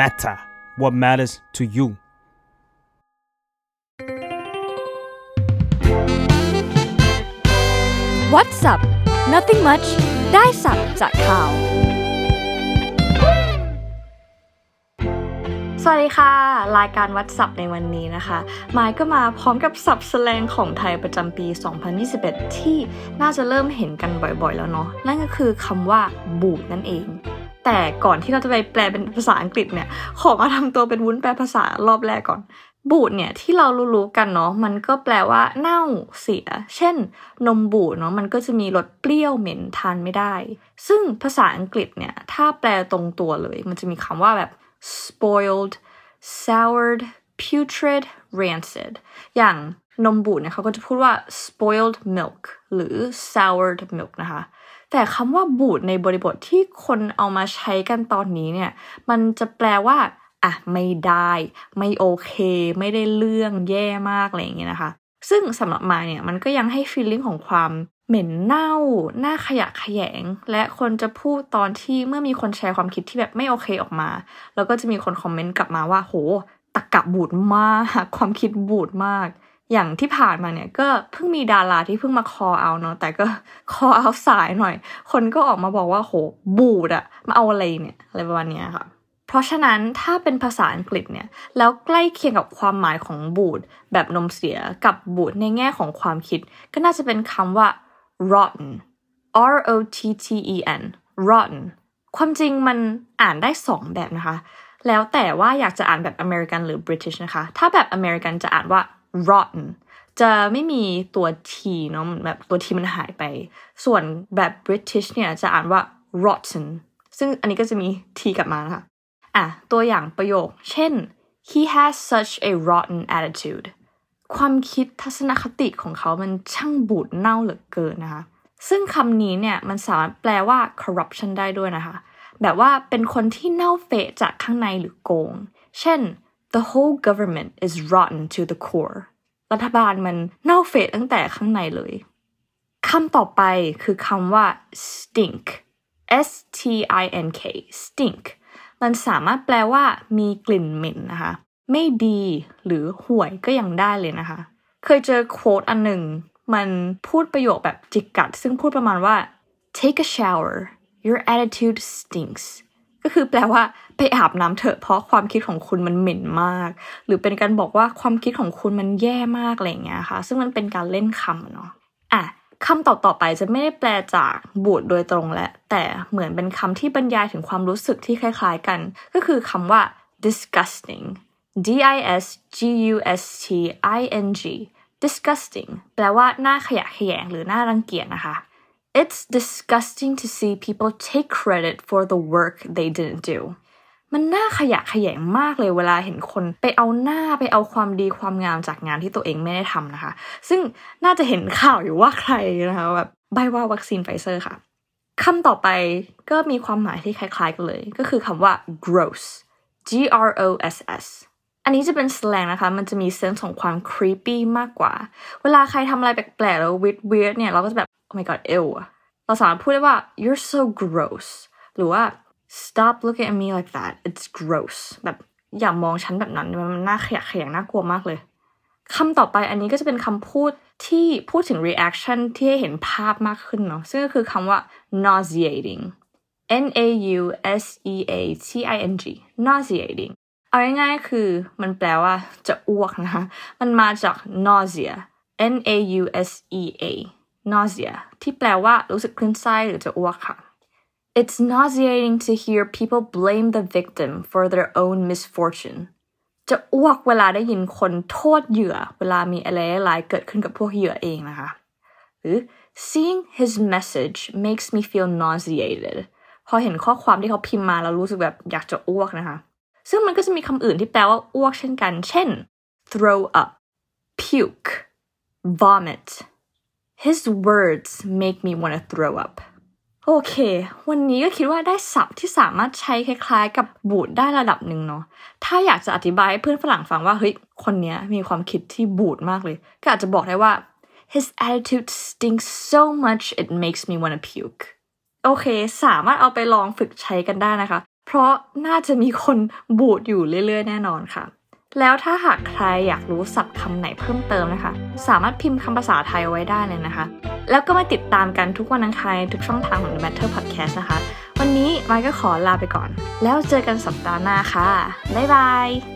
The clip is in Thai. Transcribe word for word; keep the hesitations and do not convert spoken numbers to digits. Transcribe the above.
matter, what matters to you. What's up? Nothing much. ได้สับจากข่าวสวัสดีค่ะรายการวัดสับในวันนี้นะคะไมค์ก็มาพร้อมกับสับแสลงของไทยประจำปีสองพันยี่สิบเอ็ดที่น่าจะเริ่มเห็นกันบ่อยๆแล้วเนาะนั่นก็คือคำว่าบูดนั่นเองแต่ก่อนที่เราจะไปแปลเป็นภาษาอังกฤษเนี่ยขอมาทำตัวเป็นวุ้นแปลภาษารอบแรกก่อนบูดเนี่ยที่เรารู้ๆกันเนาะมันก็แปลว่าเน่าเสียเช่นนมบูดเนาะมันก็จะมีรสเปรี้ยวเหม็นทานไม่ได้ซึ่งภาษาอังกฤษเนี่ยถ้าแปลตรงตัวเลยมันจะมีคำว่าแบบ spoiled soured putrid rancid อย่างนมบูดเนี่ยเขาก็จะพูดว่า spoiled milk หรือ soured milk นะคะแต่คำว่าบูดในบริบทที่คนเอามาใช้กันตอนนี้เนี่ยมันจะแปลว่าอ่ะไม่ได้ไม่โอเคไม่ได้เรื่องแย่มากอะไรอย่างเงี้ยนะคะซึ่งสำหรับมาเนี่ยมันก็ยังให้ฟีลลิ่งของความเหม็นเน่าหน้าขยะแขยงและคนจะพูดตอนที่เมื่อมีคนแชร์ความคิดที่แบบไม่โอเคออกมาแล้วก็จะมีคนคอมเมนต์กลับมาว่าโหตะกะบูดมากความคิดบูดมากอย่างที่ผ่านมาเนี่ยก็เพิ่งมีดาราที่เพิ่งมา call out เนาะแต่ก็ call out สายหน่อยคนก็ออกมาบอกว่าโหบูดอะมาเอาอะไรเนี่ยอะไรประมาณเนี้ยค่ะเพราะฉะนั้นถ้าเป็นภาษาอังกฤษเนี่ยแล้วใกล้เคียงกับความหมายของบูดแบบนมเสียกับบูดในแง่ของความคิดก็น่าจะเป็นคำว่า rotten r o t t e n rotten ความจริงมันอ่านได้สองแบบนะคะแล้วแต่ว่าอยากจะอ่านแบบอเมริกันหรือ British นะคะถ้าแบบอเมริกันจะอ่านว่า rotten จะไม่มีตัว t เนาะแบบตัว t มันหายไปส่วนแบบ British เนี่ยจะอ่านว่า rotten ซึ่งอันนี้ก็จะมี t กลับมานะคะอ่ะตัวอย่างประโยคเช่น he has such a rotten attitude ความคิดทัศนคติของเขามันช่างบูดเน่าเหลือเกินนะคะซึ่งคำนี้เนี่ยมันสามารถแปลว่า corruption ได้ด้วยนะคะแบบว่าเป็นคนที่เน่าเฟะจากข้างในหรือโกงเช่น the whole government is rotten to the core รัฐบาลมันเน่าเฟะตั้งแต่ข้างในเลยคำต่อไปคือคำว่า stink s t i n k stinkมันสามารถแปลว่ามีกลิ่นเหม็นนะคะไม่ดีหรือห่วยก็ยังได้เลยนะคะเคยเจอโค้ดอันหนึ่งมันพูดประโยคแบบจิกกัดซึ่งพูดประมาณว่า take a shower your attitude stinks ก็คือแปลว่าไปอาบน้ำเถอะเพราะความคิดของคุณมันเหม็นมากหรือเป็นการบอกว่าความคิดของคุณมันแย่มากอะไรอย่างเงี้ยค่ะซึ่งมันเป็นการเล่นคำเนาะอ่ะคำต่อๆไปจะไม่ได้แปลจากบูดโดยตรงและแต่เหมือนเป็นคำที่บรรยายถึงความรู้สึกที่คล้ายๆกันก็คือคำว่า disgusting d i s g u s t i n g disgusting แปลว่าน่าขยะแขยงหรือน่ารังเกียจนะคะIt's disgusting to see people take credit for the work they didn't do มันน่าขยะแขยงมากเลยเวลาเห็นคนไปเอาหน้าไปเอาความดีความงามจากงานที่ตัวเองไม่ได้ทำนะคะซึ่งน่าจะเห็นข่าวอยู่ว่าใครนะคะแบบใบว่าวัคซีนไฟเซอร์ค่ะคำต่อไปก็มีความหมายที่คล้ายๆกันเลยก็คือคำว่า gross g r o s s อันนี้จะเป็นสแลงนะคะมันจะมีเซนส์ของความ creepy มากกว่าเวลาใครทำอะไรแปลกๆแล้ว weird weird เนี่ยเราก็จะแบบ oh my god ew เราสามารถพูดได้ว่า you're so gross หรือว่าStop looking at me like that. It's gross. แบบอย่ามองฉันแบบนั้นมันน่าขยะแขยงน่ากลัวมากเลยคำต่อไปอันนี้ก็จะเป็นคำพูดที่พูดถึง reaction ที่ให้เห็นภาพมากขึ้นเนาะซึ่งก็คือคำว่า nauseating n a u s e a t i n g nauseating เอาง่ายๆคือมันแปลว่าจะอ้วกนะคะมันมาจาก nausea n a u s e a nausea ที่แปลว่ารู้สึกคลื่นไส้หรือจะอ้วกค่ะIt's nauseating to hear people blame the victim for their own misfortune. จะอ้วกเวลาได้ยินคนโทษเหยื่อเวลามีอะไรร้ายเกิดขึ้นกับพวกเหยื่อเองนะคะหรือ Seeing his message makes me feel nauseated. พอเห็นข้อความที่เขาพิมพ์มาแล้วรู้สึกแบบอยากจะอ้วกนะคะซึ่งมันก็จะมีคำอื่นที่แปลว่าอ้วกเช่นกันเช่น throw up, puke, vomit. His words make me want to throw up.โอเควันนี้ก็คิดว่าได้ศัพท์ที่สามารถใช้คล้ายๆกับบูดได้ระดับหนึ่งเนาะถ้าอยากจะอธิบายให้เพื่อนฝรั่งฟังว่าเฮ้ยคนเนี้ยมีความคิดที่บูดมากเลยก็อาจจะบอกได้ว่า his attitude stinks so much it makes me wanna puke โอเคสามารถเอาไปลองฝึกใช้กันได้นะคะ เพราะน่าจะมีคนบูดอยู่เรื่อยๆแน่นอนค่ะแล้วถ้าหากใครอยากรู้ศัพท์คำไหนเพิ่มเติมนะคะสามารถพิมพ์คำภาษาไทยไว้ได้เลยนะคะแล้วก็มาติดตามกันทุกวันอังคารทุกช่องทางของ The Matter Podcast นะคะวันนี้มายก็ขอลาไปก่อนแล้วเจอกันสัปดาห์หน้าค่ะบ๊ายบาย